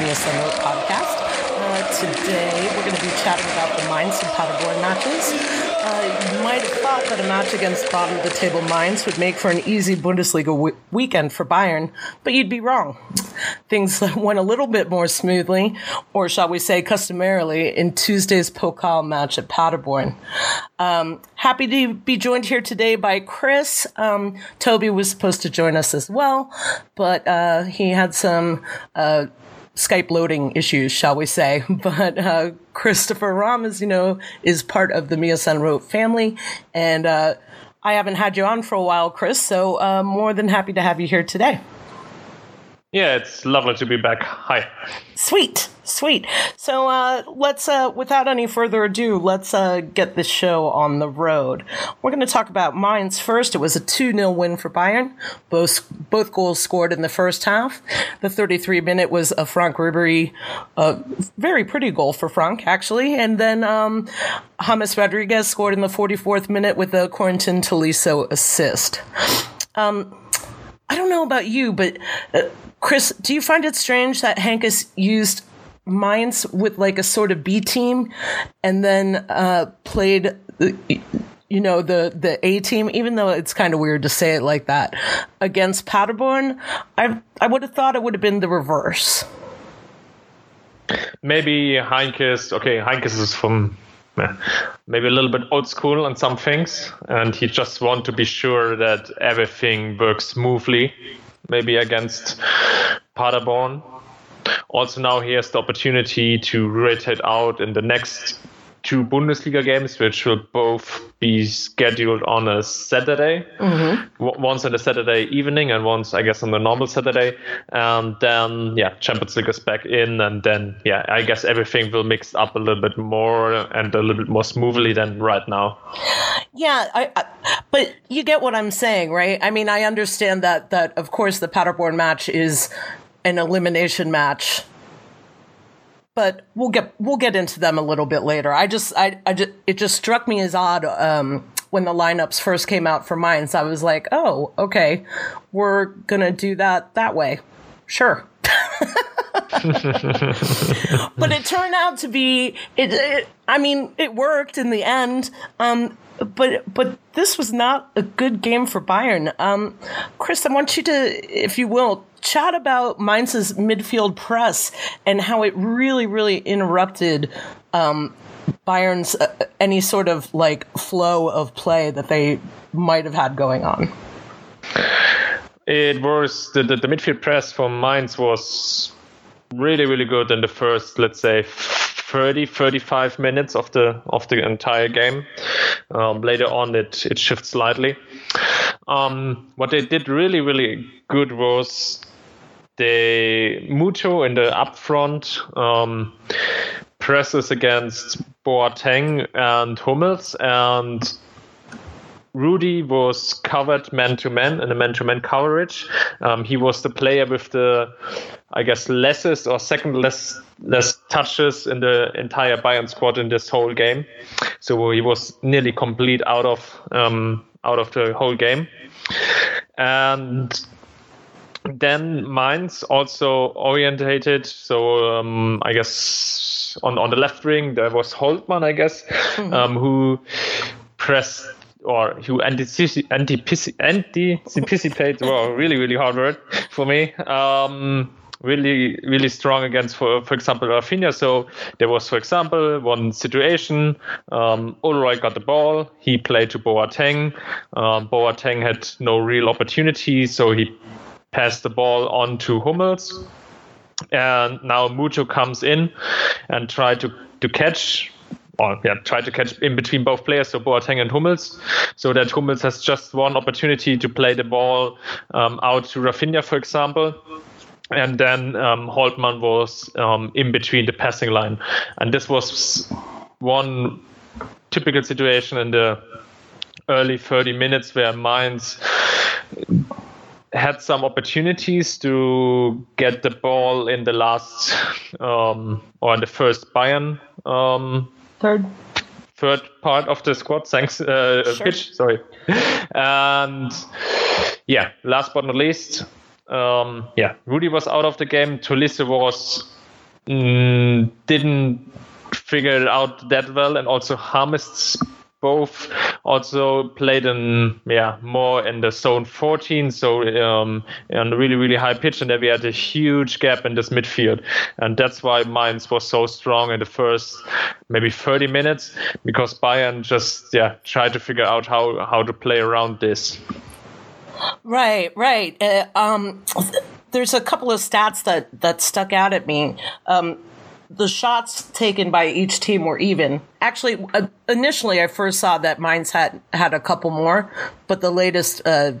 BSMO podcast. Today we're going to be chatting about the Mainz and Paderborn matches. You might have thought that a match against bottom of the table Mainz would make for an easy Bundesliga weekend for Bayern, but you'd be wrong. Things went a little bit more smoothly, or shall we say customarily, in Tuesday's Pokal match at Paderborn. Happy to be joined here today by Chris. Toby was supposed to join us as well, but he had some Skype loading issues, shall we say. But Christopher Rahm, as you know, is part of the Mia Sunroat family, and I haven't had you on for a while, Chris, so more than happy to have you here today. Yeah, it's lovely to be back. Hi. Sweet. So let's, without any further ado, let's get this show on the road. We're going to talk about Mainz first. It was a 2-0 win for Bayern. Both goals scored in the first half. The 33-minute was a Franck Ribéry, a very pretty goal for Franck, actually. And then James Rodriguez scored in the 44th minute with a Corentin Tolisso assist. I don't know about you, but Chris, do you find it strange that Heynckes used Mainz with like a sort of B team and then played, you know, the A team, even though it's kind of weird to say it like that, against Paderborn? I would have thought it would have been the reverse. Maybe Heynckes is from maybe a little bit old school on some things, and he just wants to be sure that everything works smoothly, maybe against Paderborn. Also now he has the opportunity to rotate out in the next two Bundesliga games, which will both be scheduled on a Saturday, once on a Saturday evening and once, I guess, on the normal Saturday. And then, Champions League is back in, and then, I guess everything will mix up a little bit more and a little bit more smoothly than right now. Yeah, but you get what I'm saying, right? I mean, I understand that of course, the Paderborn match is an elimination match, but we'll get into them a little bit later. It just struck me as odd when the lineups first came out for Mainz. I was like, oh, okay, we're gonna do that way, sure. But it turned out to be it worked in the end. But this was not a good game for Bayern. Chris, I want you to, if you will, chat about Mainz's midfield press and how it really, really interrupted Bayern's any sort of like flow of play that they might have had going on. It was the midfield press from Mainz was really, really good in the first, let's say, 35 minutes of the entire game. Later on, it shifts slightly. What they did really, really good was they Muto in the up front presses against Boateng and Hummels, and Rudy was covered man-to-man in a man-to-man coverage. He was the player with the, I guess, lessest or second less touches in the entire Bayern squad in this whole game. So he was nearly complete out of the whole game. And then Mainz also orientated. So I guess on the left wing, there was Holtmann, I guess, who pressed, or who anticipated, well, really, really hard word for me, really, really strong against, for example, Rafinha. So there was, for example, one situation, Ulreich got the ball, he played to Boateng. Boateng had no real opportunity, so he passed the ball on to Hummels. And now Muto comes in and tried to catch, tried to catch in between both players, so Boateng and Hummels, so that Hummels has just one opportunity to play the ball out to Rafinha, for example. And then Holtmann was in between the passing line. And this was one typical situation in the early 30 minutes where Mainz had some opportunities to get the ball in the last, or in the first Bayern Third part of the squad, thanks, sure. Pitch, sorry. And last but not least, Rudy was out of the game. Tolisso was didn't figure it out that well, and also Hamist's both also played in more in the zone 14, so on a really, really high pitch, and then we had a huge gap in this midfield, and that's why Mainz was so strong in the first maybe 30 minutes, because Bayern just tried to figure out how to play around this. Right. There's a couple of stats that stuck out at me. The shots taken by each team were even. Actually, initially I first saw that Mainz had a couple more, but the latest, I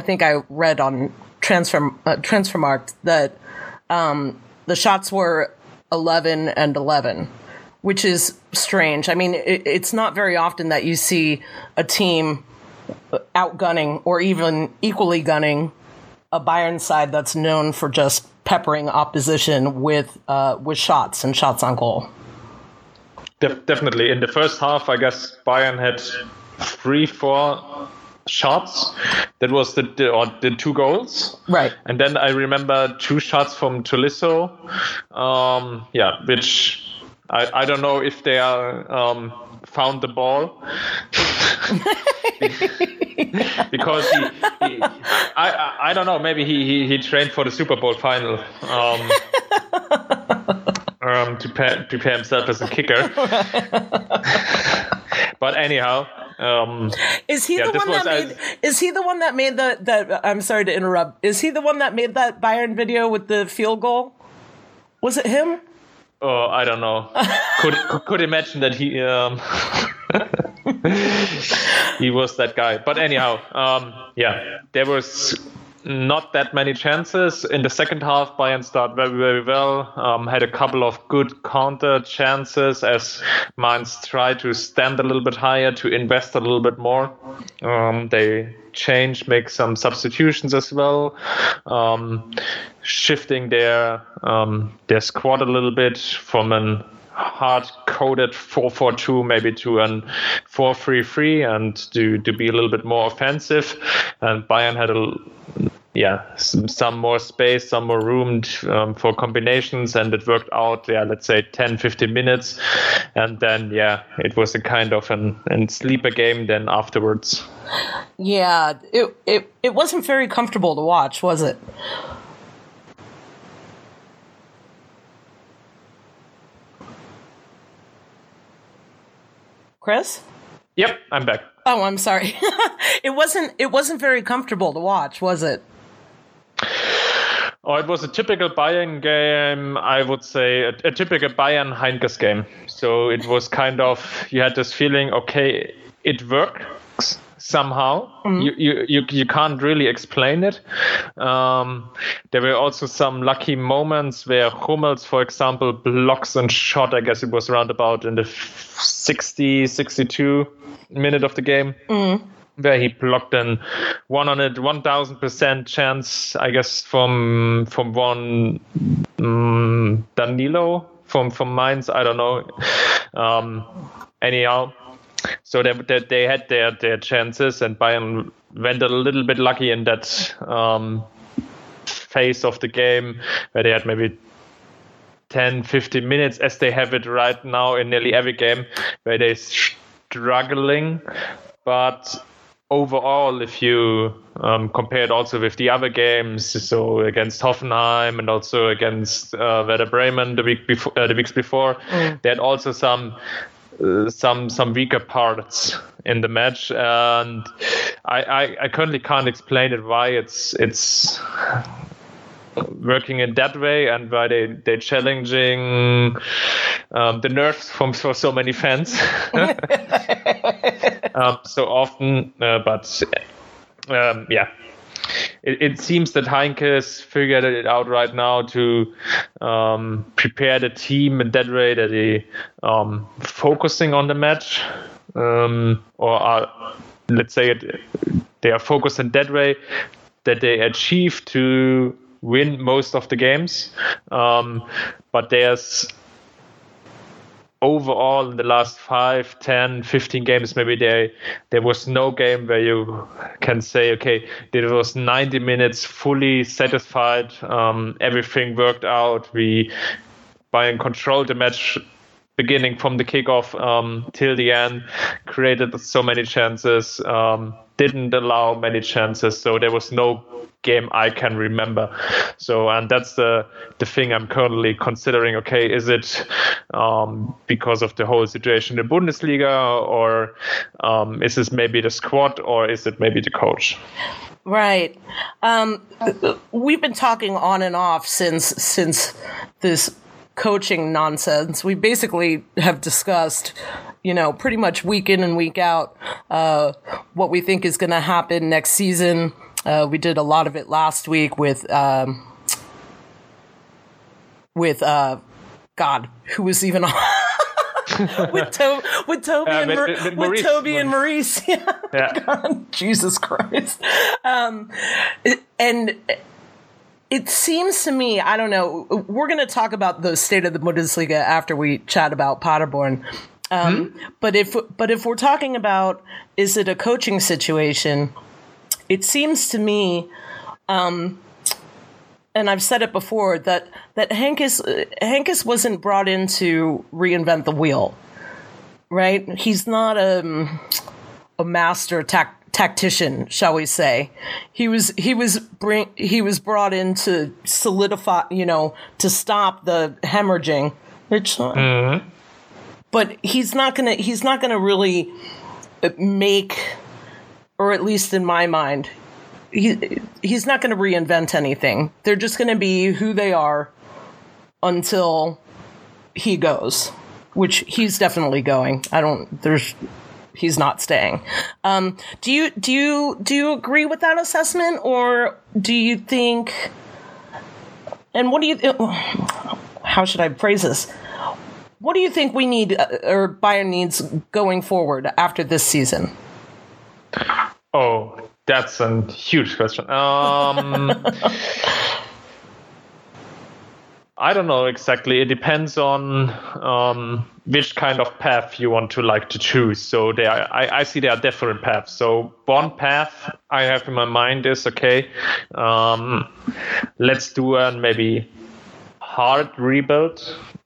think I read on Transfermarkt that the shots were 11 and 11, which is strange. I mean, it's not very often that you see a team outgunning or even equally gunning a Bayern side that's known for just peppering opposition with shots and shots on goal. Definitely. In the first half, I guess Bayern had 3-4 shots. That was the two goals. Right. And then I remember 2 shots from Tolisso. Which I don't know if they are found the ball. Because I don't know, maybe he trained for the Super Bowl final to prepare himself as a kicker. But anyhow, is he the one that made that Bayern video with the field goal? Was it him? Oh, I don't know. Could imagine that he he was that guy. But anyhow, there was not that many chances. In the second half, Bayern started very, very well, had a couple of good counter chances as Mainz tried to stand a little bit higher, to invest a little bit more. They changed, make some substitutions as well, shifting their squad a little bit from an hard-coded 4-4-2 maybe to an 4-3-3 and to be a little bit more offensive. And Bayern had some more space, some more room for combinations, and it worked out, let's say 10-15 minutes. And then, it was a kind of an sleeper game then afterwards. Yeah, it wasn't very comfortable to watch, was it? Chris? Yep, I'm back. Oh, I'm sorry. It wasn't very comfortable to watch, was it? Oh, it was a typical Bayern game, I would say, a typical Bayern Heynckes game. So it was kind of, you had this feeling, okay, it works somehow. Mm-hmm. You can't really explain it. There were also some lucky moments where Hummels, for example, blocks and shot. I guess it was round about in the 62 minute of the game, mm-hmm, where he blocked an 1,000% chance, I guess, from one Danilo from Mainz. I don't know. Anyhow. So they had their chances, and Bayern went a little bit lucky in that phase of the game where they had maybe 10-15 minutes, as they have it right now in nearly every game, where they're struggling. But overall, if you compare it also with the other games, so against Hoffenheim and also against Werder Bremen the weeks before, they had also some weaker parts in the match, and I currently can't explain it why it's working in that way and why they're challenging the nerves for so many fans so often. It seems that Heynckes figured it out right now to prepare the team in that way that he focusing on the match, they are focused in that way that they achieve to win most of the games. But there's overall in the last 5, 10, 15 games, maybe there was no game where you can say, okay, there was 90 minutes fully satisfied, everything worked out, we Bayern controlled the match beginning from the kickoff till the end, created so many chances, didn't allow many chances, so there was no game I can remember. So, and that's the thing I'm currently considering. Okay, is it because of the whole situation in the Bundesliga, or is this maybe the squad, or is it maybe the coach? Right. We've been talking on and off since this coaching nonsense. We basically have discussed, pretty much week in and week out, what we think is going to happen next season. We did a lot of it last week with God, who was even on with Toby and Maurice. Yeah. God, Jesus Christ. It seems to me, I don't know, we're going to talk about the state of the Bundesliga after we chat about Paderborn. But if we're talking about, is it a coaching situation, it seems to me, and I've said it before, that Heynckes wasn't brought in to reinvent the wheel, right? He's not a master tactician, shall we say. He was brought in to solidify, to stop the hemorrhaging, which, but he's not gonna really make, or at least in my mind, he's not gonna reinvent anything. They're just gonna be who they are until he goes, which he's definitely going. He's not staying. Do you agree with that assessment, or do you think? And what do you? How should I phrase this? What do you think we need, or Bayern needs, going forward after this season? Oh, that's a huge question. I don't know exactly. It depends on which kind of path you want to choose. So I see there are different paths. So one path I have in my mind is, okay, let's do a maybe hard rebuild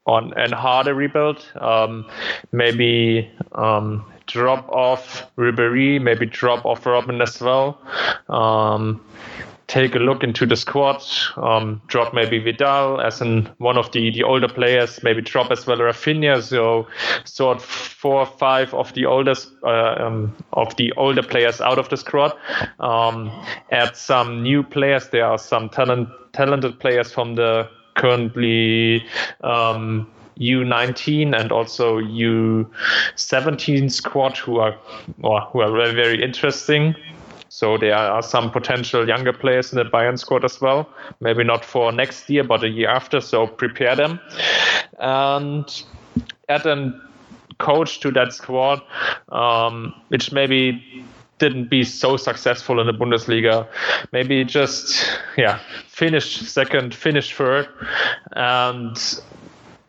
and harder rebuild. Maybe drop off Ribéry, maybe drop off Robben as well. Take a look into the squad, drop maybe Vidal as one of the older players, maybe drop as well Rafinha, so sort 4 or 5 of the older players out of the squad, add some new players. There are some talented players from the currently U19 and also U17 squad who are very, very interesting. So there are some potential younger players in the Bayern squad as well. Maybe not for next year, but a year after. So prepare them. And add a coach to that squad, which maybe didn't be so successful in the Bundesliga. Maybe just finish second, finish third, and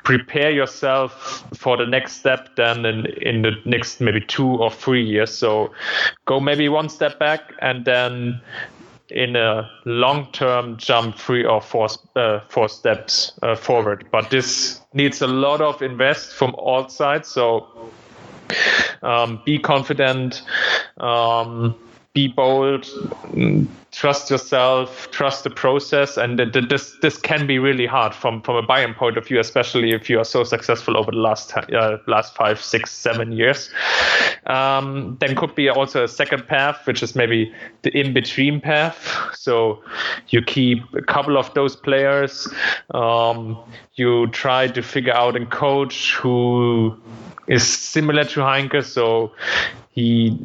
prepare yourself for the next step then in the next maybe 2 or 3 years. So go maybe one step back, and then in a long-term jump 3 or 4 steps forward. But this needs a lot of invest from all sides. So be confident, be bold, trust yourself, trust the process, and this can be really hard from a Bayern point of view, especially if you are so successful over the last 5, 6, 7 years. Then could be also a second path, which is maybe the in-between path. So you keep a couple of those players, you try to figure out a coach who is similar to Heynckes, so he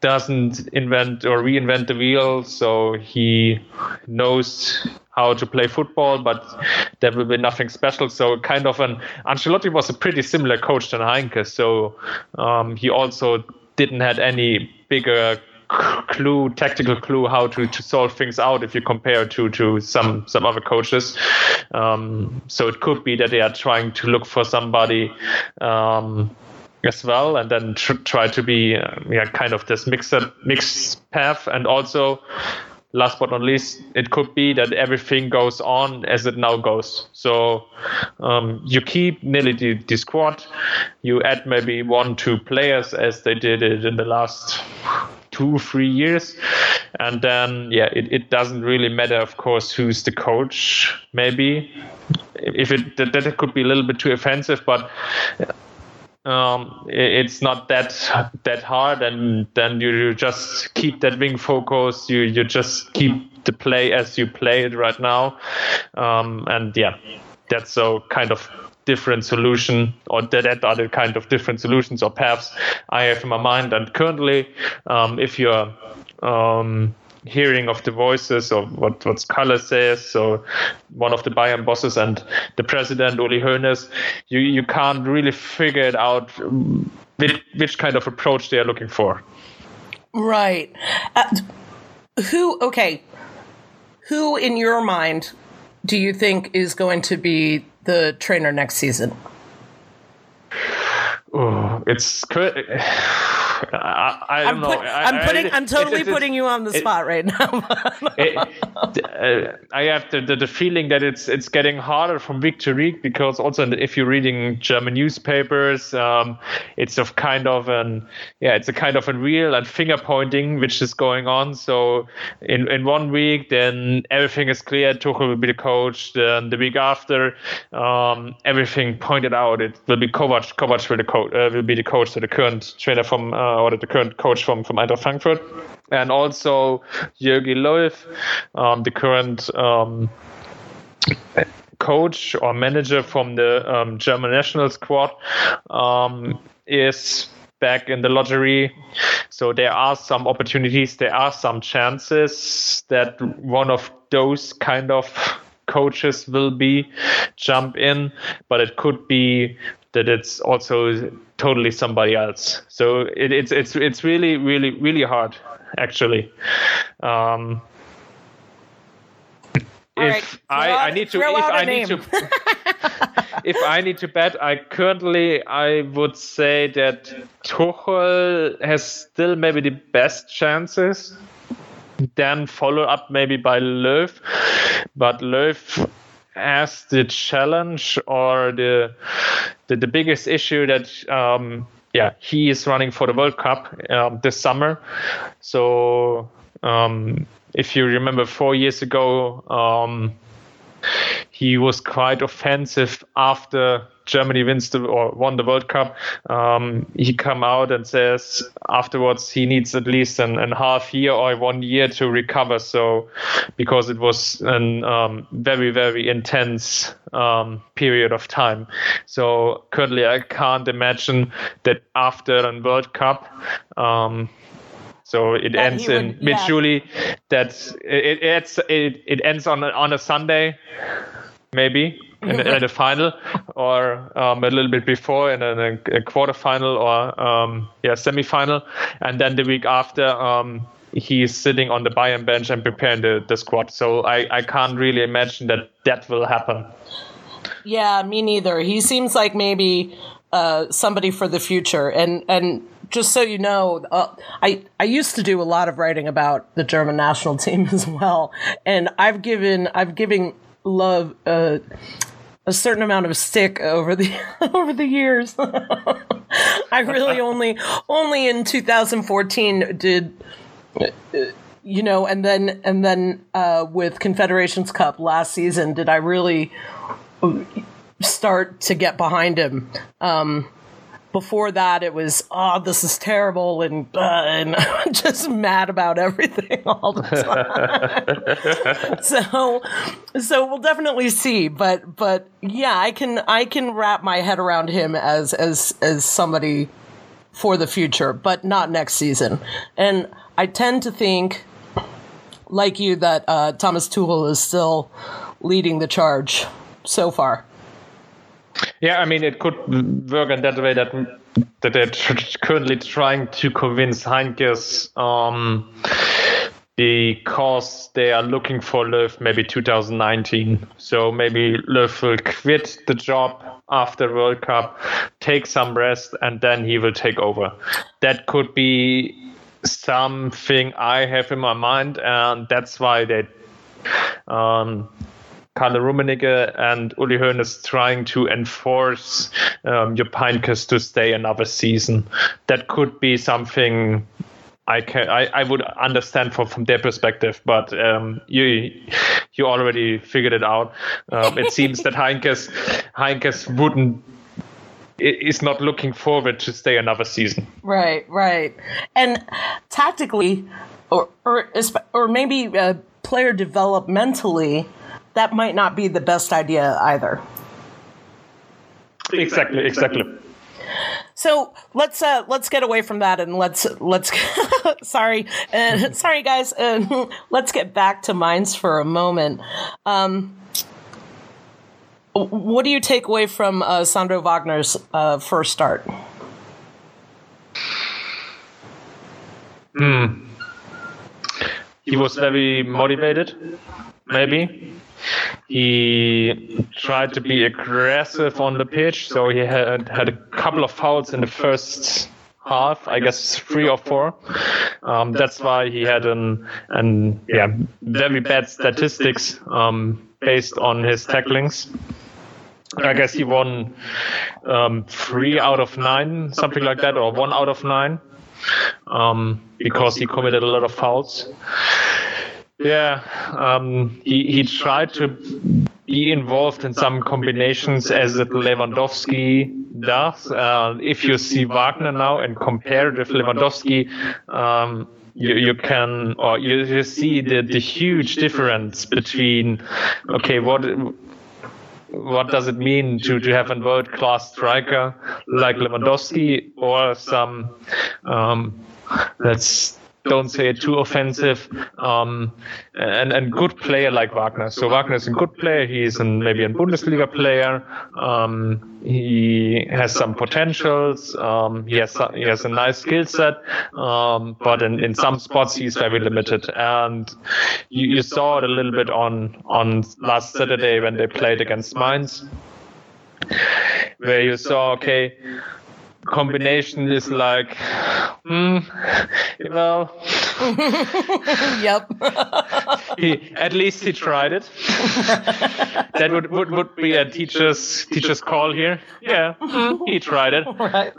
doesn't invent or reinvent the wheel, so he knows how to play football, but there will be nothing special. So kind of Ancelotti was a pretty similar coach than Heynckes, so he also didn't have any bigger tactical clue how to solve things out if you compare to some other coaches. So it could be that they are trying to look for somebody as well, and then try to be kind of this mixed path, and also last but not least, it could be that everything goes on as it now goes. So you keep nearly the squad. You add maybe 1-2 players as they did it in the last 2-3 years. And then, yeah, it doesn't really matter, of course, who's the coach, maybe. If it that could be a little bit too offensive, but... it's not that hard, and then you just keep that wing focus. You just keep the play as you play it right now, and yeah, that's a kind of different solution, or that are the kind of different solutions or paths I have in my mind. And currently, if you're hearing of the voices of what Kalle says, so one of the Bayern bosses and the president Uli Hoeneß, you can't really figure it out which kind of approach they are looking for. Right. Who in your mind do you think is going to be the trainer next season? Oh, it's good. I don't know. I'm totally putting you on the spot right now. I have the feeling that it's getting harder from week to week, because also if you're reading German newspapers, it's a kind of a real and finger pointing which is going on. So in 1 week, then everything is clear. Tuchel will be the coach. Then the week after, everything pointed out. It will be Kovac. Kovac will be the coach, so the current trainer from Eintracht Frankfurt, and also Jürgen Löw, the current coach or manager from the German national squad, is back in the lottery. So there are some opportunities, there are some chances that one of those kind of coaches will be jump in, but it could be that it's also totally somebody else. So it's really, really, really hard, actually. If I need to bet, I would say that Tuchel has still maybe the best chances. Then follow up maybe by Löw, but Löw as the challenge, or the biggest issue that he is running for the World Cup this summer. So if you remember 4 years ago, he was quite offensive after Germany won the World Cup. He come out and says afterwards he needs at least an half year or 1 year to recover. So because it was an very, very intense period of time. So currently I can't imagine that after a World Cup, so it ends in mid-July. Yeah. It ends on a Sunday, maybe. In the final, or a little bit before, in a quarterfinal or semifinal, and then the week after he's sitting on the Bayern bench and preparing the squad. So I can't really imagine that will happen. Yeah, me neither. He seems like maybe somebody for the future, and. Just so you know, I used to do a lot of writing about the German national team as well, and I've given Love a certain amount of stick over the years. I really only in 2014 did, you know, and then with Confederations Cup last season did I really start to get behind him. Before that, it was, this is terrible, and just mad about everything all the time. so we'll definitely see. But yeah, I can wrap my head around him as somebody for the future, but not next season. And I tend to think, like you, that Thomas Tuchel is still leading the charge so far. Yeah, I mean, it could work in that way that they're currently trying to convince Heynckes, because they are looking for Löw maybe 2019. So maybe Löw will quit the job after World Cup, take some rest, and then he will take over. That could be something I have in my mind, and that's why they Kalle Rummenigge and Uli Hoeneß trying to enforce Jupp Heynckes to stay another season. That could be something I would understand from their perspective, but you already figured it out. It seems that Heynckes is not looking forward to stay another season. Right. And tactically, or maybe player developmentally, that might not be the best idea either. Exactly. So let's get away from that and let's sorry guys, let's get back to Mainz for a moment. What do you take away from Sandro Wagner's first start? He was very motivated, maybe. He tried to be aggressive on the pitch, so he had a couple of fouls in the first half, I guess 3 or 4. That's why he had very bad statistics based on his tacklings. I guess he won 3 out of 9, something like that, or 1 out of 9, because he committed a lot of fouls. Yeah, he tried to be involved in some combinations as Lewandowski does. If you see Wagner now and compare it with Lewandowski, you see the huge difference between, okay, what does it mean to have a world-class striker like Lewandowski or some, don't say it too offensive, and good player like Wagner. So Wagner is a good player. He is maybe a Bundesliga player. He has some potentials. He has a nice skill set. But in some spots he's very limited. And you saw it a little bit on last Saturday when they played against Mainz, where you saw, okay, combination is like, yep. At least he tried it. That would be a teacher's call here. Yeah, he tried it. Right.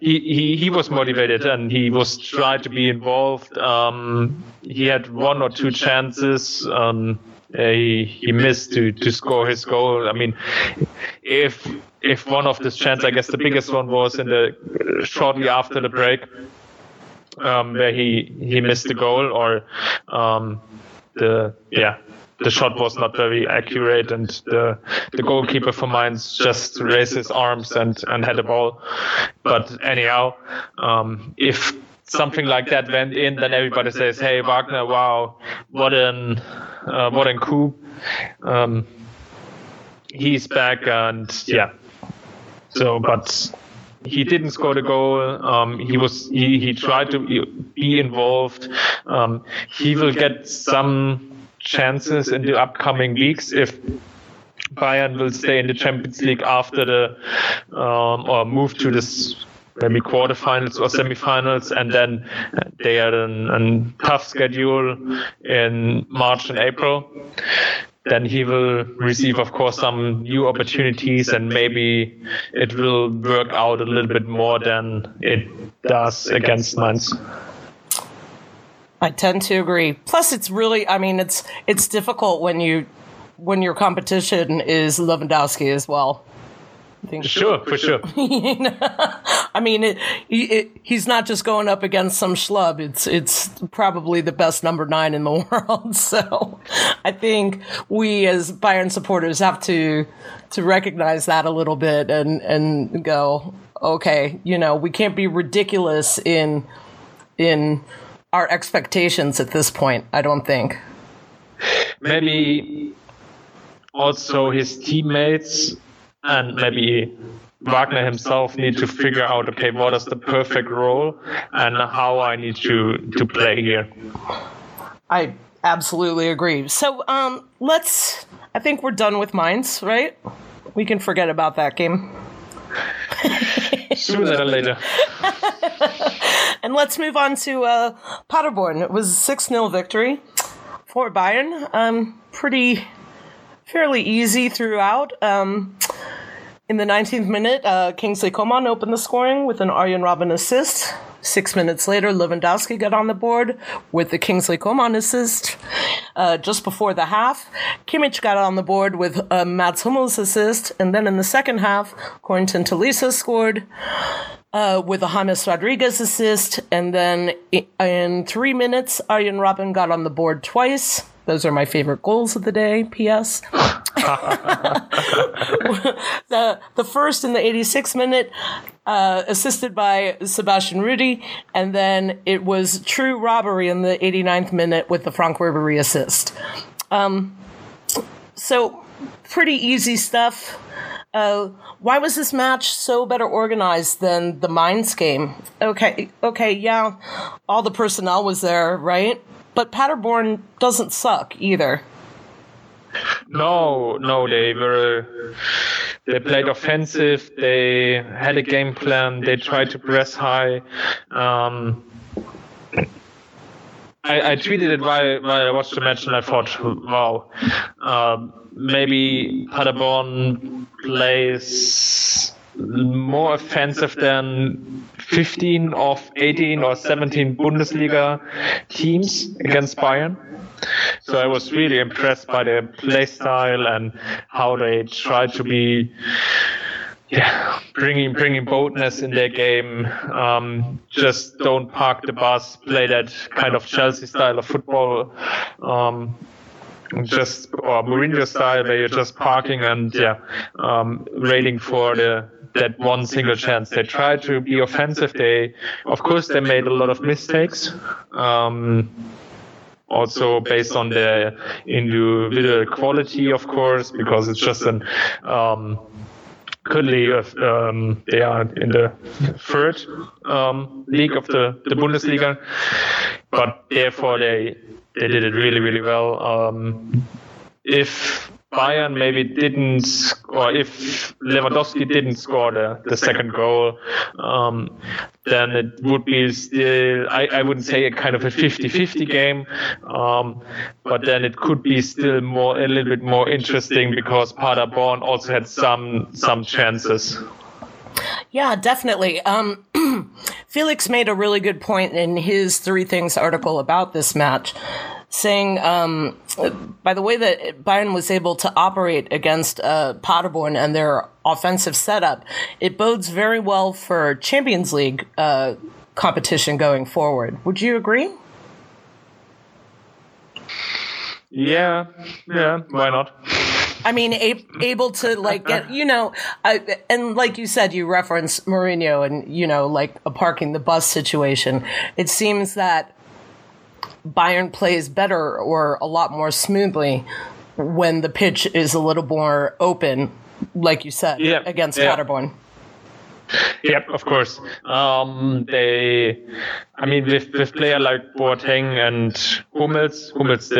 He was motivated and he was tried to be involved. He had 1 or 2 chances. He missed to score his goal. I mean, if one of these chances, I guess the biggest one was in the shortly after the break, where he missed the goal, or the shot was not very accurate, and the goalkeeper for Mainz just raised his arms and had the ball. But anyhow, if something like that went in, then everybody says, "Hey, Wagner! Wow, what a coup! He's back!" And yeah, so but he didn't score the goal. He tried to be involved. He will get some chances in the upcoming weeks if Bayern will stay in the Champions League after the or move to this. Maybe quarterfinals or semifinals, and then they had a tough schedule in March and April. Then he will receive, of course, some new opportunities, and maybe it will work out a little bit more than it does against Mainz. I tend to agree. Plus, it's really, I mean, it's difficult when your competition is Lewandowski as well. Sure. I mean, he's not just going up against some schlub. It's probably the best number 9 in the world. So I think we as Bayern supporters have to recognize that a little bit and go, okay, you know, we can't be ridiculous in our expectations at this point, I don't think. Maybe also his teammates and maybe Wagner himself need to figure out, okay, what is the perfect role and how I need to play here. I absolutely agree. So I think we're done with Mainz, right? We can forget about that game. Sooner than later. And let's move on to Paderborn. It was a 6-0 victory for Bayern. Fairly easy throughout. In the 19th minute, Kingsley Coman opened the scoring with an Arjen Robben assist. 6 minutes later, Lewandowski got on the board with the Kingsley Coman assist. Just before the half, Kimmich got on the board with Mats Hummels assist. And then in the second half, Corentin Tolisso scored with a James Rodriguez assist. And then in 3 minutes, Arjen Robben got on the board twice. Those are my favorite goals of the day, P.S. The first in the 86th minute, assisted by Sebastian Rudy, and then it was true robbery in the 89th minute with the Franck Ribéry assist. So pretty easy stuff. Why was this match so better organized than the Mainz game? Okay, yeah, all the personnel was there, right? But Paderborn doesn't suck either. No, they played offensive, they had a game plan, they tried to press high. I tweeted it while I watched the match, and I thought, wow, maybe Paderborn plays more offensive than 15 of 18 or 17 Bundesliga teams against Bayern. So I was really impressed by their play style and how they try to be bringing boldness in their game. Just don't park the bus, play that kind of Chelsea style of football, or Mourinho style, where you're just parking and waiting for that one single chance. They tried to be offensive. Of course, they made a lot of mistakes. Also based on their individual quality, of course, because it's just an they are in the third league of the Bundesliga, but therefore they did it really, really well. If Bayern maybe if Lewandowski didn't score the second goal, then it would be still, I wouldn't say a kind of a 50-50 game, but then it could be still a little bit more interesting because Paderborn also had some chances. Yeah, definitely. Felix made a really good point in his Three Things article about this match, saying by the way that Bayern was able to operate against Paderborn and their offensive setup, it bodes very well for Champions League competition going forward. Would you agree? Yeah, why not? I mean, able to, like, get, and like you said, you referenced Mourinho and, like a parking the bus situation. It seems that Bayern plays better or a lot more smoothly when the pitch is a little more open, like you said, against Paderborn. Yep, of course. With player like Boateng and Hummels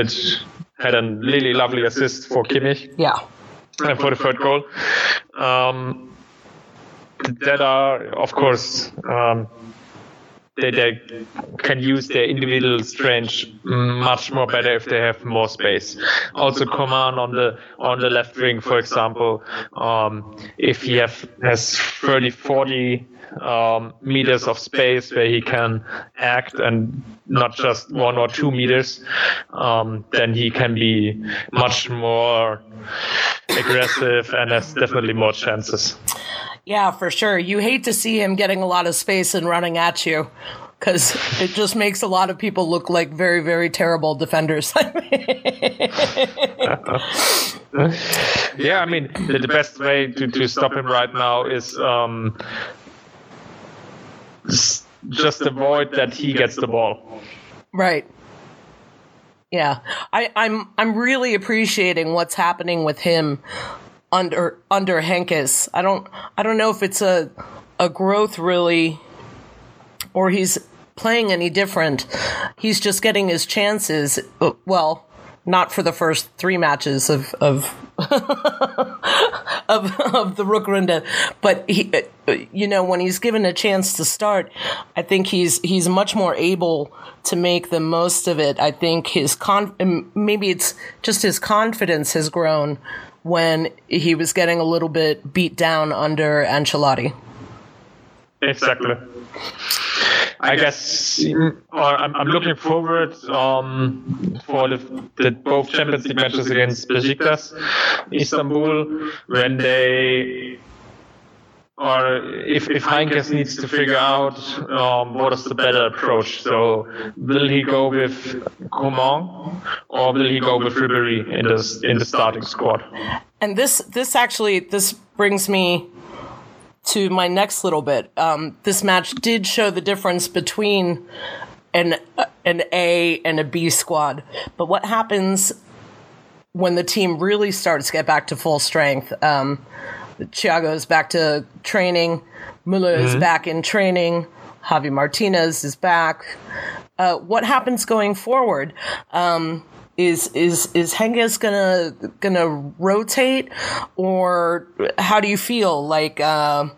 had a really lovely assist for Kimmich. Yeah. And for the third goal. That are, of course, they can use their individual strength much more better if they have more space. Also, Coman on the left wing, for example, if he has 30-40 meters of space where he can act and not just 1 or 2 meters, then he can be much more aggressive and has definitely more chances. Yeah, for sure. You hate to see him getting a lot of space and running at you because it just makes a lot of people look like very, very terrible defenders. The best way to stop him right now is just avoid that he gets the ball. Right. Yeah. I'm really appreciating what's happening with him under Heynckes. I don't know if it's a growth really, or he's playing any different. He's just getting his chances. Well, not for the first 3 matches of of the Rook Runde. But he, you know, when he's given a chance to start, I think he's much more able to make the most of it. I think maybe it's just his confidence has grown when he was getting a little bit beat down under Ancelotti. Exactly. I guess I'm looking forward for the both Champions League matches against Besiktas, Istanbul, when they or if Heynckes needs to figure out what is the better approach. So will he go with Coman or will he go with Ribéry in the starting squad? And this brings me to my next little bit. This match did show the difference between an A and a B squad. But what happens when the team really starts to get back to full strength? Thiago is back to training. Müller is back in training. Javi Martinez is back. What happens going forward? Is Heynckes gonna rotate, or how do you feel? Like, are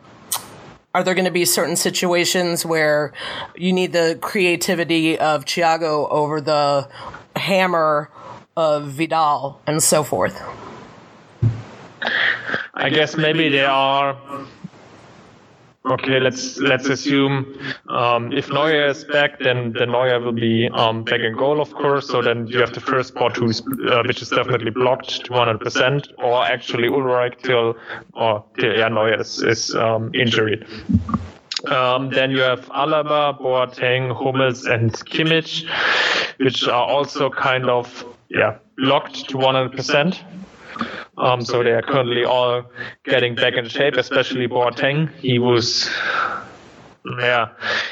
there going to be certain situations where you need the creativity of Thiago over the hammer of Vidal and so forth? I guess maybe they are. Okay, let's assume if Neuer is back, then Neuer will be back in goal, of course. So then you have the first spot, which is definitely blocked to 100%, or actually Ulreich till Neuer is injured. Then you have Alaba, Boateng, Hummels, and Kimmich, which are also kind of blocked to 100%. So they are currently all getting back in shape, especially Boateng. He was,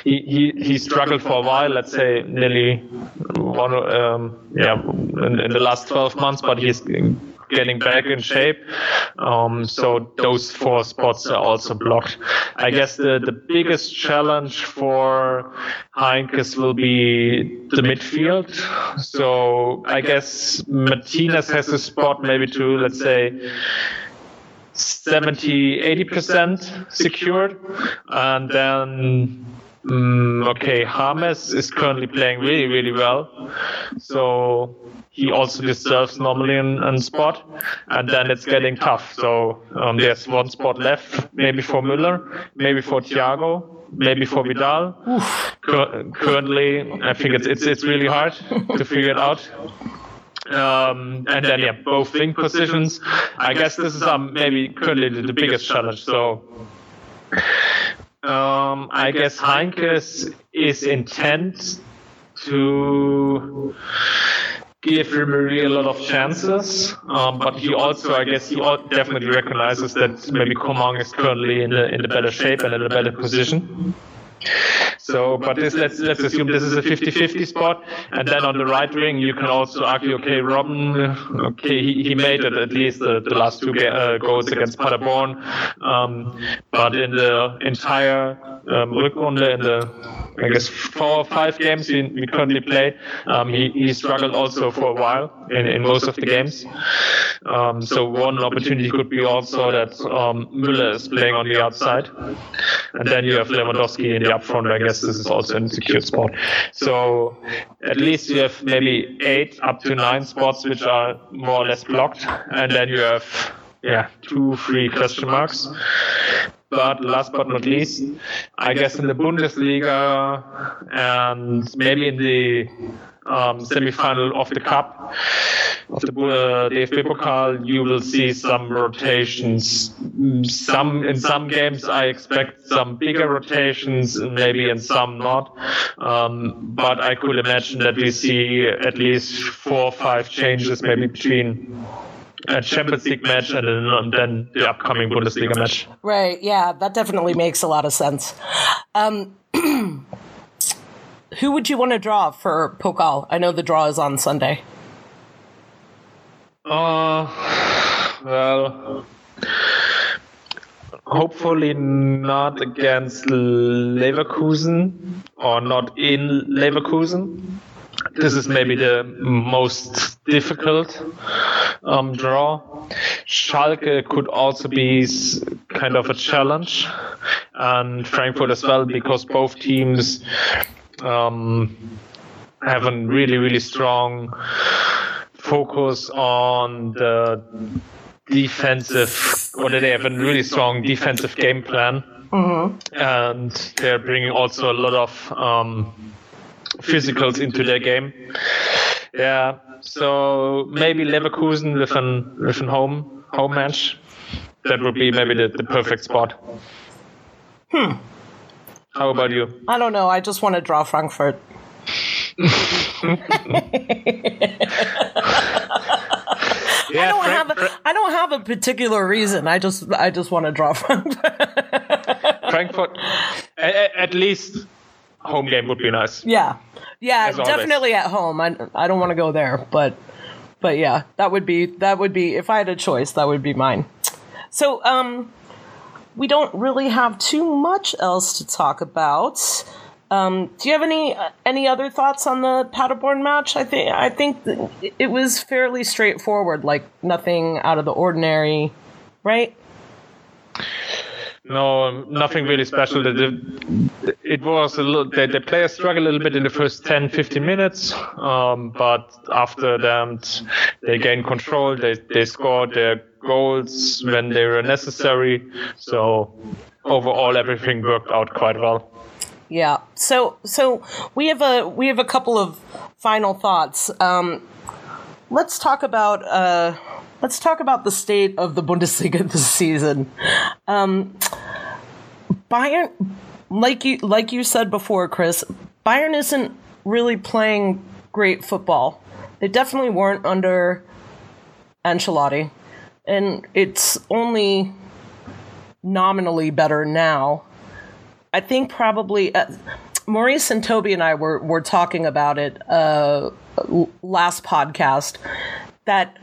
he struggled for a while, let's say nearly in the last 12 months, but he's getting back in shape. So those four spots are also blocked. I guess the biggest challenge for Heynckes will be the midfield. So I guess Martinez has a spot maybe to, let's say, 70-80% secured. And then James is currently playing really, really well. So he also deserves normally a spot. And then it's getting tough. So there's one spot left, maybe for Müller, maybe for Thiago, maybe for Vidal. Currently, I think it's really hard to figure it out. And then both wing positions. I guess this is maybe currently the biggest challenge. So I guess Heynckes is intent to give Ribéry a lot of chances, but he also, I guess, definitely recognizes that maybe Coman is currently in the better shape and in a better position. So, but let's assume this is a 50-50 spot, and then on the right wing you can also argue, okay, Robben, he made it at least the last two goals against Paderborn, but in the entire Rückrunde, in the, I guess, 4 or 5 games we currently play, he struggled also for a while in most of the games. So one opportunity could be also that Müller is playing on the outside, and then you have Lewandowski in the up front. I guess this is also an insecure spot. So at least you have maybe 8 up to 9 spots which are more or less blocked, and then you have 2-3 question marks. But last but not least, I guess in the Bundesliga and maybe in the semi-final of the Cup, of the DFB Pokal, you will see some rotations. In some games I expect some bigger rotations, maybe in some not. But I could imagine that we see at least 4 or 5 changes maybe between a Champions League match and then the upcoming Bundesliga match. Right, yeah, that definitely makes a lot of sense. Who would you want to draw for Pokal? I know the draw is on Sunday. Well, hopefully not against Leverkusen or not in Leverkusen. This is maybe the most difficult draw. Schalke could also be kind of a challenge, and Frankfurt as well, because both teams have a really, really strong focus on the defensive, or they have a really strong defensive game plan. Mm-hmm. And they're bringing also a lot of physicals into their game. Yeah, so maybe Leverkusen with an home match, that would be maybe the perfect spot. How about you? I don't know. I just want to draw Frankfurt. Yeah, I don't have a particular reason. I just want to draw Frankfurt. At least home game would be nice. Yeah, yeah, definitely at home. I don't want to go there, but yeah, that would be if I had a choice, that would be mine. So we don't really have too much else to talk about. Do you have any other thoughts on the Paderborn match? I think it was fairly straightforward, like nothing out of the ordinary, right? No, nothing really special. It was a little, the players struggled a little bit in the first 10-15 minutes, but after that they gained control. They scored their goals when they were necessary. So overall, everything worked out quite well. Yeah. So we have a couple of final thoughts. Let's talk about the state of the Bundesliga this season. Bayern, like you said before, Chris, Bayern isn't really playing great football. They definitely weren't under Ancelotti, and it's only nominally better now. I think probably Maurice and Toby and I were talking about it last podcast, that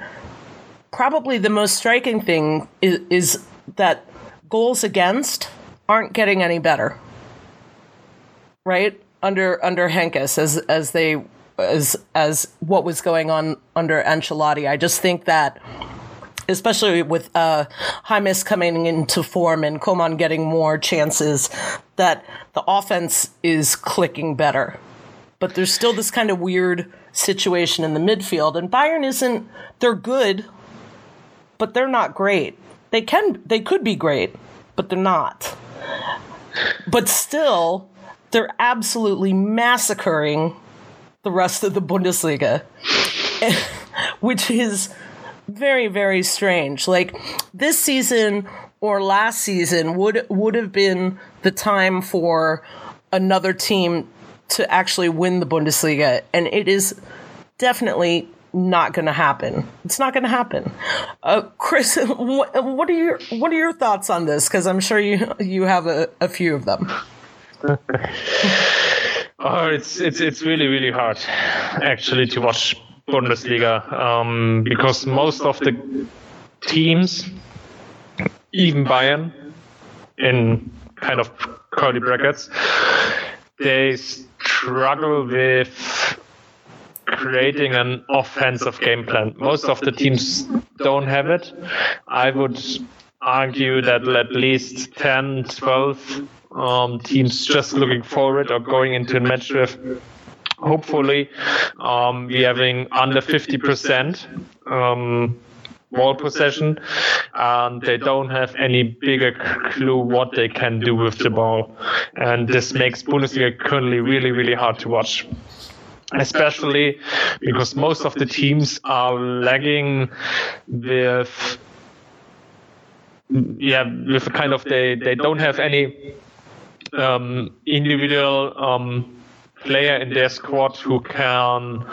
probably the most striking thing is that goals against aren't getting any better, right? Under Heynckes, as what was going on under Ancelotti. I just think that, especially with Hummels coming into form and Coman getting more chances, that the offense is clicking better. But there's still this kind of weird situation in the midfield, and Bayern isn't, they're good, but they're not great. They could be great, but they're not. But still, they're absolutely massacring the rest of the Bundesliga, which is very, very strange. Like, this season or last season would have been the time for another team to actually win the Bundesliga, and it is definitely not going to happen. It's not going to happen. Chris, what are your thoughts on this? Because I'm sure you have a few of them. Oh, it's really, really hard actually to watch Bundesliga, because most of the teams, even Bayern, in kind of curly brackets, they struggle with creating an offensive game plan. Most of the teams don't have it. I would argue that at least 10, 12 teams just looking forward or going into a match with, hopefully, we're having under 50% ball possession, and they don't have any bigger clue what they can do with the ball. And this makes Bundesliga currently really, really hard to watch, especially because most of the teams are lagging with a kind of, they don't have any individual player in their squad who can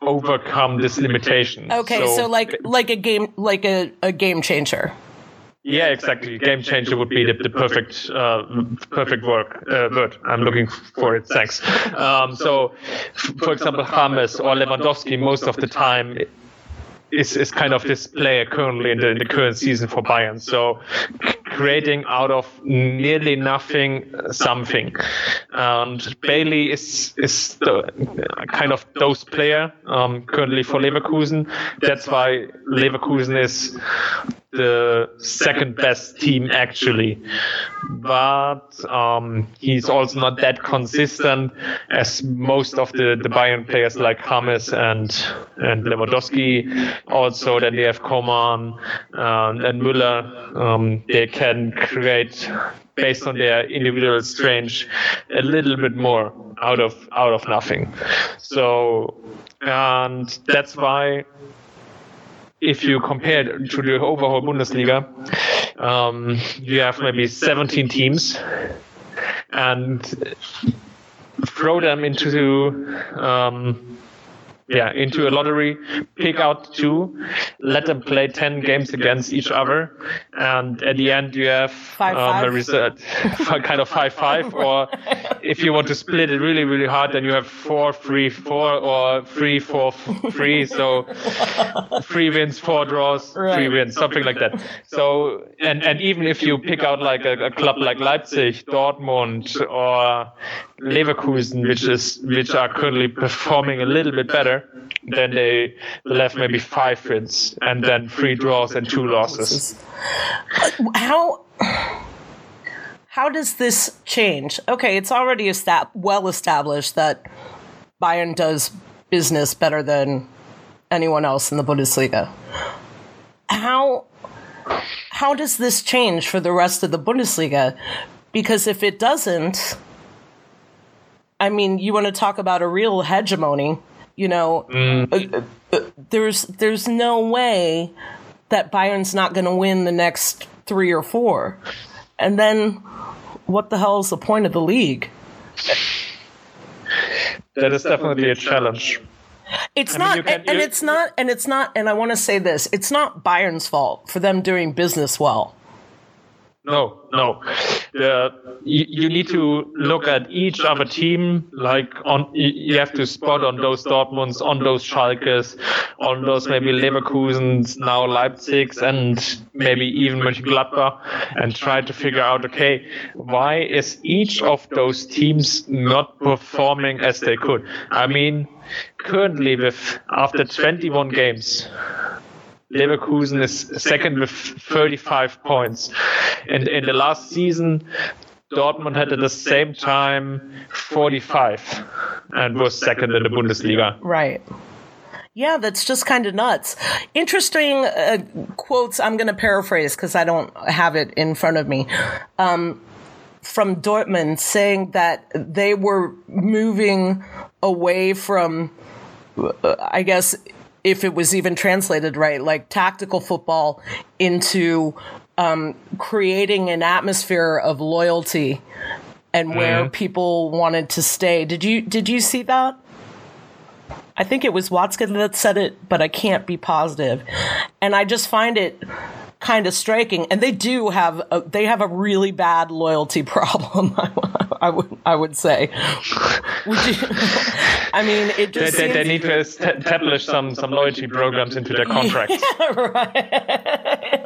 overcome this limitation. Okay, so like a game changer. Yeah, exactly. Game changer would be the perfect word. I'm looking for it. Thanks. So, for example, James or Lewandowski, most of the time is kind of this player currently in the current season for Bayern. So creating out of nearly nothing something. And Bailey is the kind of those player currently for Leverkusen. That's why Leverkusen is the second best team actually, but he's also not that consistent as most of the Bayern players like Hummels and Lewandowski, also then they have Coman and Müller. They can create based on their individual strength a little bit more out of nothing. So and that's why, if you compare it to the overall Bundesliga, you have maybe 17 teams and throw them into a lottery, pick out two, let them play 10 games against each other, and at the end you have a result, kind of 5-5, or if you want to split it really, really hard, then you have 4-3-4 or 3-4-3, so 3 wins, 4 draws, right. 3 wins, something like that. So, and even if you pick out like a club like Leipzig, Dortmund, or Leverkusen, which are currently performing a little bit better, then they left maybe 5 wins and then 3 draws and 2 losses. How does this change? Okay, it's already well established that Bayern does business better than anyone else in the Bundesliga. How does this change for the rest of the Bundesliga? Because if it doesn't, I mean, you want to talk about a real hegemony. You know, there's no way that Bayern's not going to win the next 3 or 4. And then what the hell is the point of the league? That is definitely a challenge. It's not, and I want to say this, it's not Bayern's fault for them doing business well. No. You need to look at each other team. Like you have to spot on those Dortmunds, on those Schalkes, on those maybe Leverkusens, now Leipzigs, and maybe even Mönchengladbach, and try to figure out, okay, why is each of those teams not performing as they could? I mean, currently after 21 games, Leverkusen is second with 35 points. And in the last season, Dortmund had at the same time 45 and was second in the Bundesliga. Right. Yeah, that's just kind of nuts. Interesting quotes. I'm going to paraphrase because I don't have it in front of me. From Dortmund saying that they were moving away from, I guess, if it was even translated right, like tactical football into creating an atmosphere of loyalty and where people wanted to stay. Did you see that? I think it was Watzke that said it, but I can't be positive. And I just find it kind of striking. And they do have a really bad loyalty problem. I would say. I mean, it just they need to establish some loyalty programs into their contracts. Yeah, right.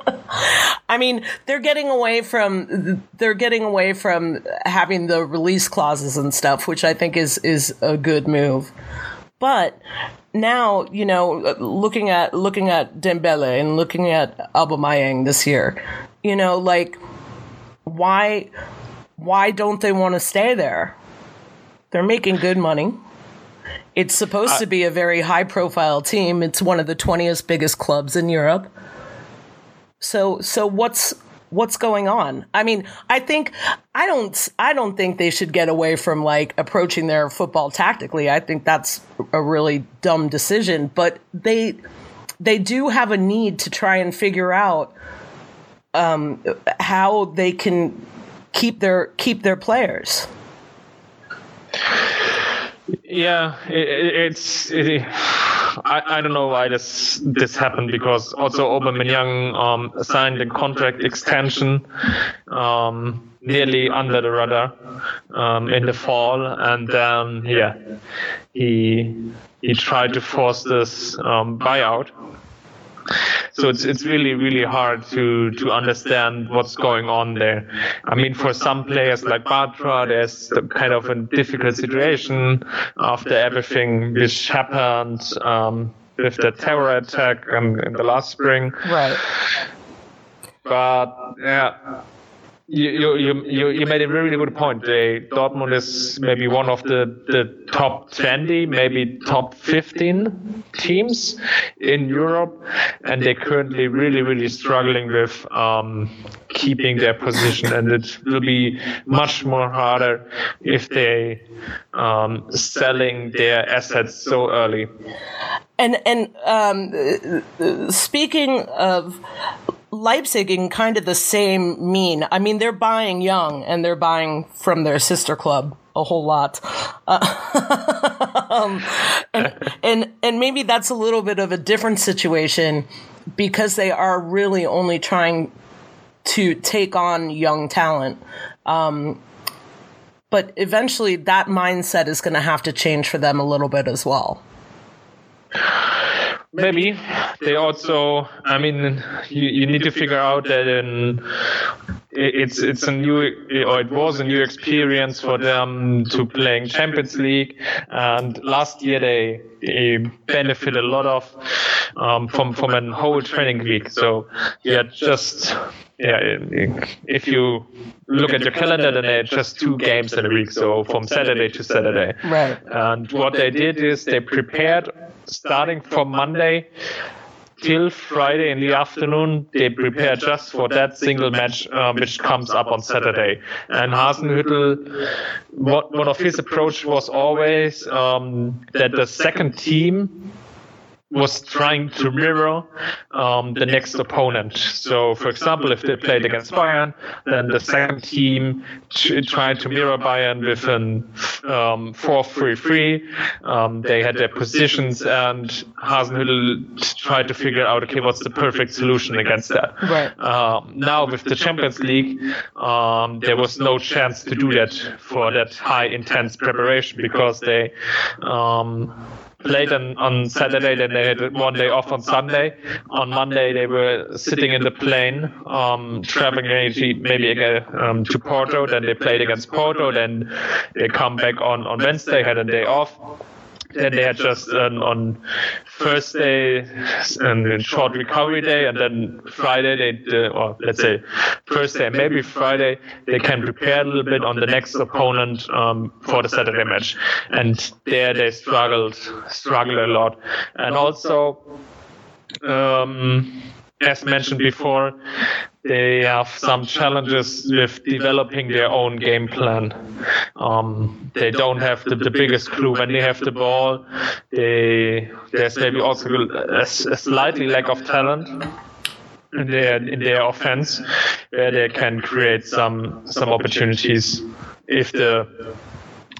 I mean, they're getting away from having the release clauses and stuff, which I think is a good move. But now, you know, looking at Dembele and looking at Aubameyang this year, you know, like why? Why don't they want to stay there? They're making good money. It's supposed to be a very high-profile team. It's one of the 20th biggest clubs in Europe. So what's going on? I mean, I don't think they should get away from like approaching their football tactically. I think that's a really dumb decision. But they do have a need to try and figure out how they can keep their players. Yeah, I don't know why this happened, because also Aubameyang signed a contract extension nearly under the radar in the fall, and then he tried to force this buyout. So it's really, really hard to understand what's going on there. I mean, for some players like Bartra, there's kind of a difficult situation after everything which happened with the terror attack in the last spring. Right. But yeah. You made a really good point. Dortmund is maybe one of the top 20, maybe top 15 teams in Europe, and they're currently really, really struggling with keeping their position, and it will be much more harder if they selling their assets so early. And speaking of Leipzig in kind of the same mean. I mean, they're buying young, and they're buying from their sister club a whole lot. And maybe that's a little bit of a different situation because they are really only trying to take on young talent. But eventually that mindset is going to have to change for them a little bit as well. Maybe they also, I mean, you need to figure out that it was a new experience for them to playing Champions League, and last year they benefit a lot of from a whole training week. So if you look at your calendar, then there are just 2 games in a week, so from Saturday to Saturday. Right. And what they did is they prepared starting from Monday till Friday in the afternoon, they prepare just for that single match which comes up on Saturday. And Hasenhüttl, one of his approach was always that the second team was trying to mirror the next opponent. So, for example, if they played against Bayern, then the second team tried to mirror Bayern with an 4-3-3. They had their positions, and Hasenhüttl tried to figure out, okay, what's the perfect solution against that? Right. Now, with the Champions League, there was no chance to do that for that high, intense preparation because they played on Saturday, then they had one day off on Sunday. On Monday, they were sitting in the plane, traveling maybe to Porto, then they played against Porto, then they come back on Wednesday, had a day off. Then they had just on Thursday a short recovery day, and then Friday, Thursday and maybe Friday, they can prepare a little bit on the next opponent for the Saturday match. And there they struggled a lot. And also, as mentioned before, they have some challenges with developing their own game plan. They don't have the biggest clue when they have the ball. There's maybe also a slightly lack of talent in their offense, where they can create some opportunities if the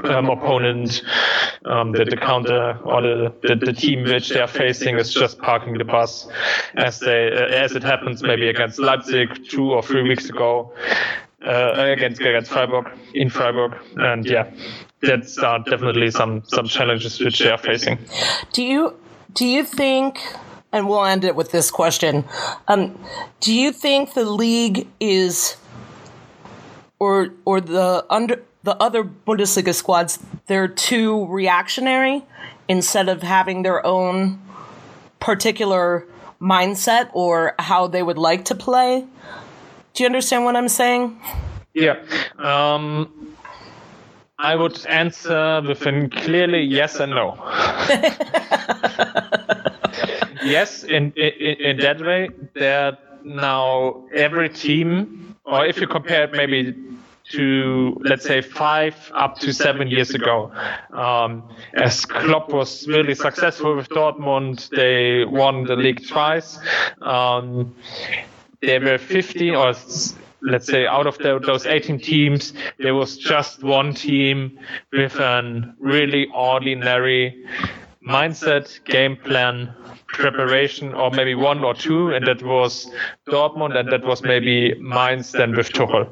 opponent, the counter or the team which they are facing is just parking the bus, as it happens maybe against Leipzig 2 or 3 weeks ago, against Freiburg in Freiburg, and yeah, that's definitely some challenges which they are facing. Do you think? And we'll end it with this question: do you think the league is, or the other Bundesliga squads, they're too reactionary instead of having their own particular mindset or how they would like to play? Do you understand what I'm saying? Yeah. I would answer with a clearly yes and no. Yes, in that way that now every team, or if you compare it maybe to, let's say, 5 up to 7 years ago. As Klopp was really successful with Dortmund, they won the league twice. There were 15 or let's say out of those 18 teams, there was just one team with a really ordinary mindset, game plan, preparation, or maybe 1 or 2, and that was Dortmund, and that was maybe Mainz then with Tuchel.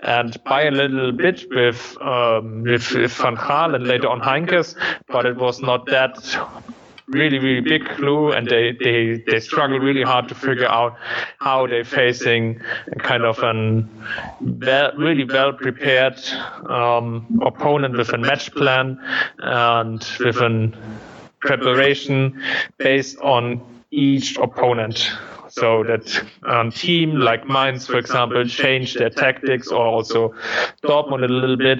And by a little bit with Van Gaal and later on Heynckes, but it was not that really, really big clue, and they struggle really hard to figure out how they're facing a kind of really well-prepared opponent with a match plan and with a preparation based on each opponent. So that team like Mainz, for example, changed their tactics, or also Dortmund a little bit,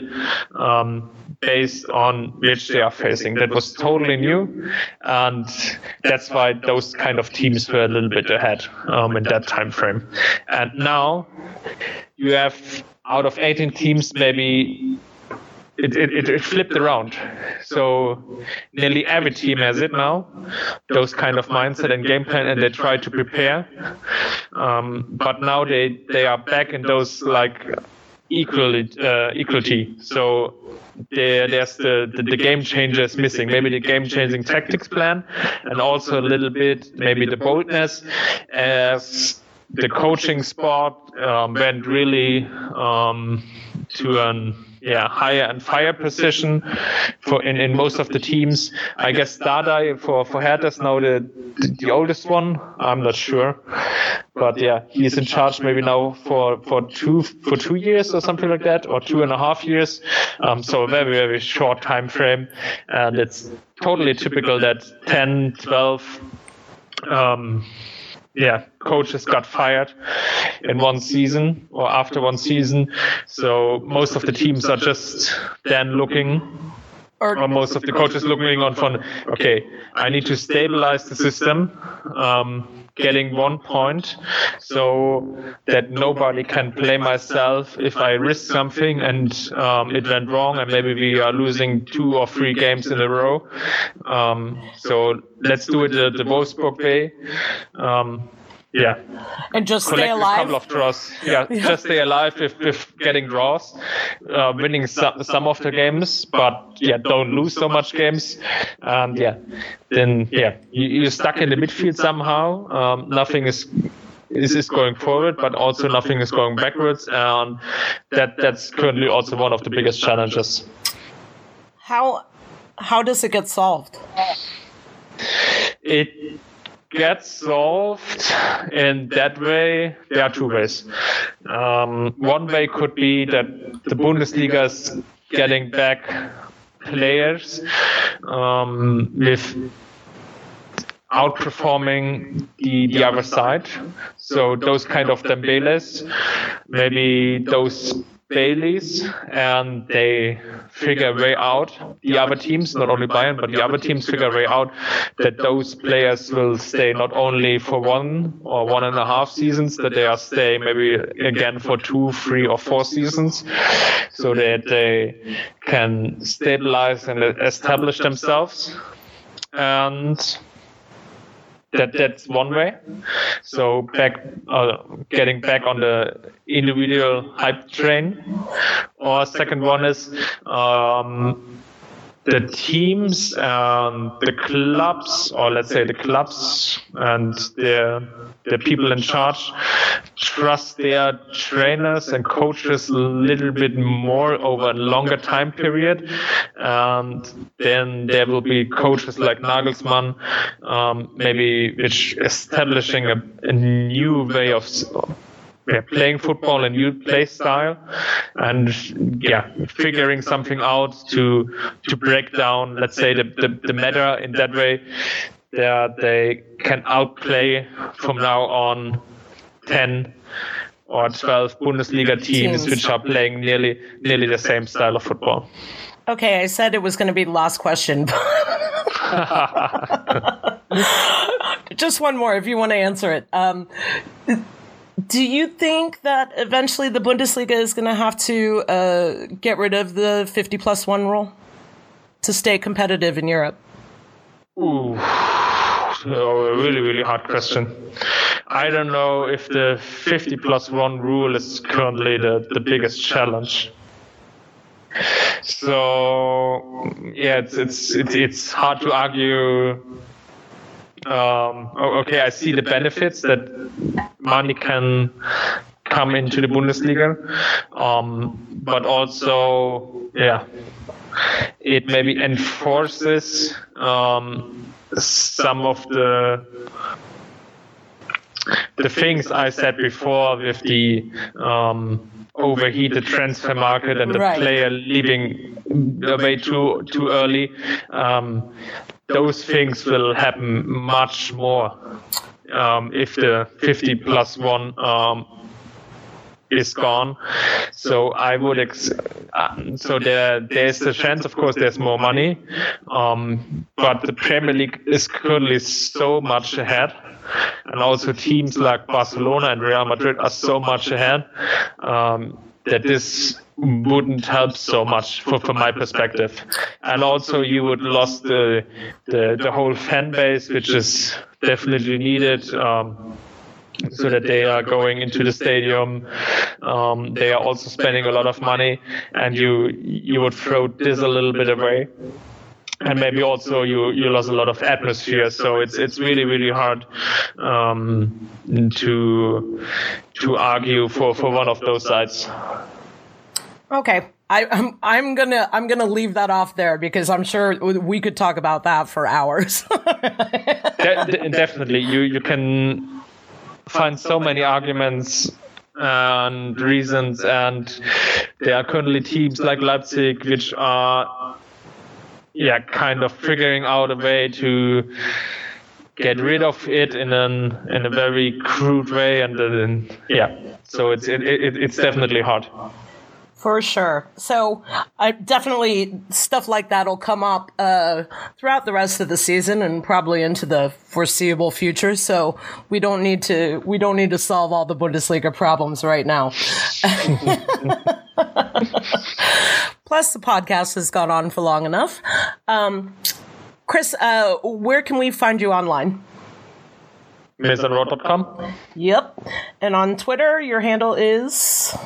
based on which they are facing. That was totally new, and that's why those kind of teams were a little bit ahead in that time frame. And now you have, out of 18 teams, maybe It flipped around. So nearly every team has it now, those kind of mindset and game plan, and they try to prepare. But now they are back in those like equality. So there's the game changer is missing. Maybe the game changing tactics plan, and also a little bit maybe the boldness, as the coaching sport went really to an higher and fire position for in most of the teams. I guess Dardai for Hertha is now the oldest one. I'm not sure, but he's in charge maybe now for 2 years or something like that, or 2.5 years. So a very, very short time frame, and it's totally typical that 10, 12. Coaches got fired in one season or after one season. So most of the teams are just then looking, or most of the coaches looking on from, okay, I need to stabilize the system, getting 1 point so that nobody can blame myself if I risk something and it went wrong and maybe we are losing 2 or 3 games in a row. So let's do it the Wolfsburg way. And just collect stay alive. A couple of draws. Just stay alive with getting draws, winning some of the games, but don't lose so much games. And you're stuck in the midfield somehow. Nothing is going forward, but also nothing is going backwards, and that's currently also one of the biggest challenges. How does it get solved? It gets solved in that way. There are 2 ways. One way could be that the Bundesliga is getting back players with outperforming the other side. So those kind of Dembeles, maybe those Baileys, and they figure a way out. The other teams, not only Bayern, but the other teams figure a way out that those players will stay not only for 1 or 1.5 seasons, that they are staying maybe again for 2, 3, or 4 seasons, so that they can stabilize and establish themselves. And that's one way. So getting back on the individual hype train. Or second one is the teams and the clubs, or let's say the clubs and the people in charge, trust their trainers and coaches a little bit more over a longer time period. And then there will be coaches like Nagelsmann, maybe which establishing a new way of playing football, a new play style, and figuring something out to break down, let's say, the matter in that way that they can outplay from now on 10 or 12 Bundesliga teams which are playing nearly the same style of football. Okay, I said it was going to be the last question. Just one more if you want to answer it. Do you think that eventually the Bundesliga is going to have to get rid of the 50+1 rule to stay competitive in Europe? Ooh, a really, really hard question. I don't know if the 50+1 rule is currently the biggest challenge. So, it's hard to argue. I see the benefits that money can come into the Bundesliga, but also it maybe enforces some of the things I said before with the overheated transfer market and the player leaving away too early, those things will happen much more if the 50+1 is gone. So I would so there's a chance, of course, there's more money, but the Premier League is currently so much ahead, and also teams like Barcelona and Real Madrid are so much ahead that this wouldn't help so much from my perspective. And also you would lose the whole fan base, which is definitely needed, so that they are going into the stadium. They are also spending a lot of money, and you would throw this a little bit away. And maybe also you lost a lot of atmosphere, so it's really, really hard to argue for one of those sides. Okay, I'm gonna leave that off there, because I'm sure we could talk about that for hours. Definitely, you can find so many arguments and reasons, and there are currently teams like Leipzig which are kind of figuring out a way to get rid of it in a very crude way, and then so it's definitely hard. For sure. So definitely stuff like that will come up throughout the rest of the season and probably into the foreseeable future. So we don't need to solve all the Bundesliga problems right now. Plus, the podcast has gone on for long enough. Chris, where can we find you online? MaisonRoad.com. Yep. And on Twitter, your handle is...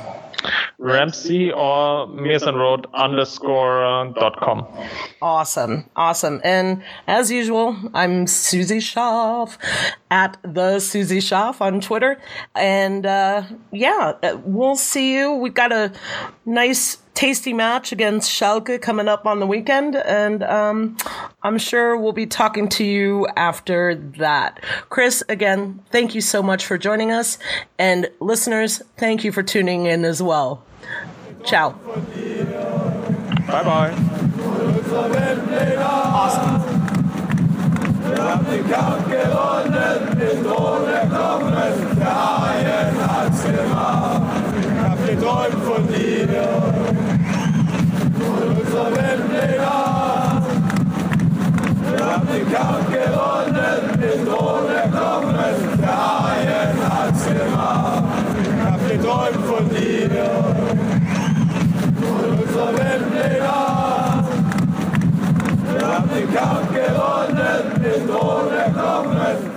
Ramsey or MaisonRoad_.com. Awesome. And as usual, I'm Susie Schaff at the Susie Schaff on Twitter. And we'll see you. We've got a nice, tasty match against Schalke coming up on the weekend. And I'm sure we'll be talking to you after that. Chris, again, thank you so much for joining us. And listeners, thank you for tuning in as well. Ciao. Bye-bye. Awesome. Unser Weltleger, wir haben den Kampf gewonnen, den Thron erklommen, der Arjen hat's gemacht, ich hab geträumt von dir. Unser Weltleger, wir haben den Kampf gewonnen, den Thron erklommen.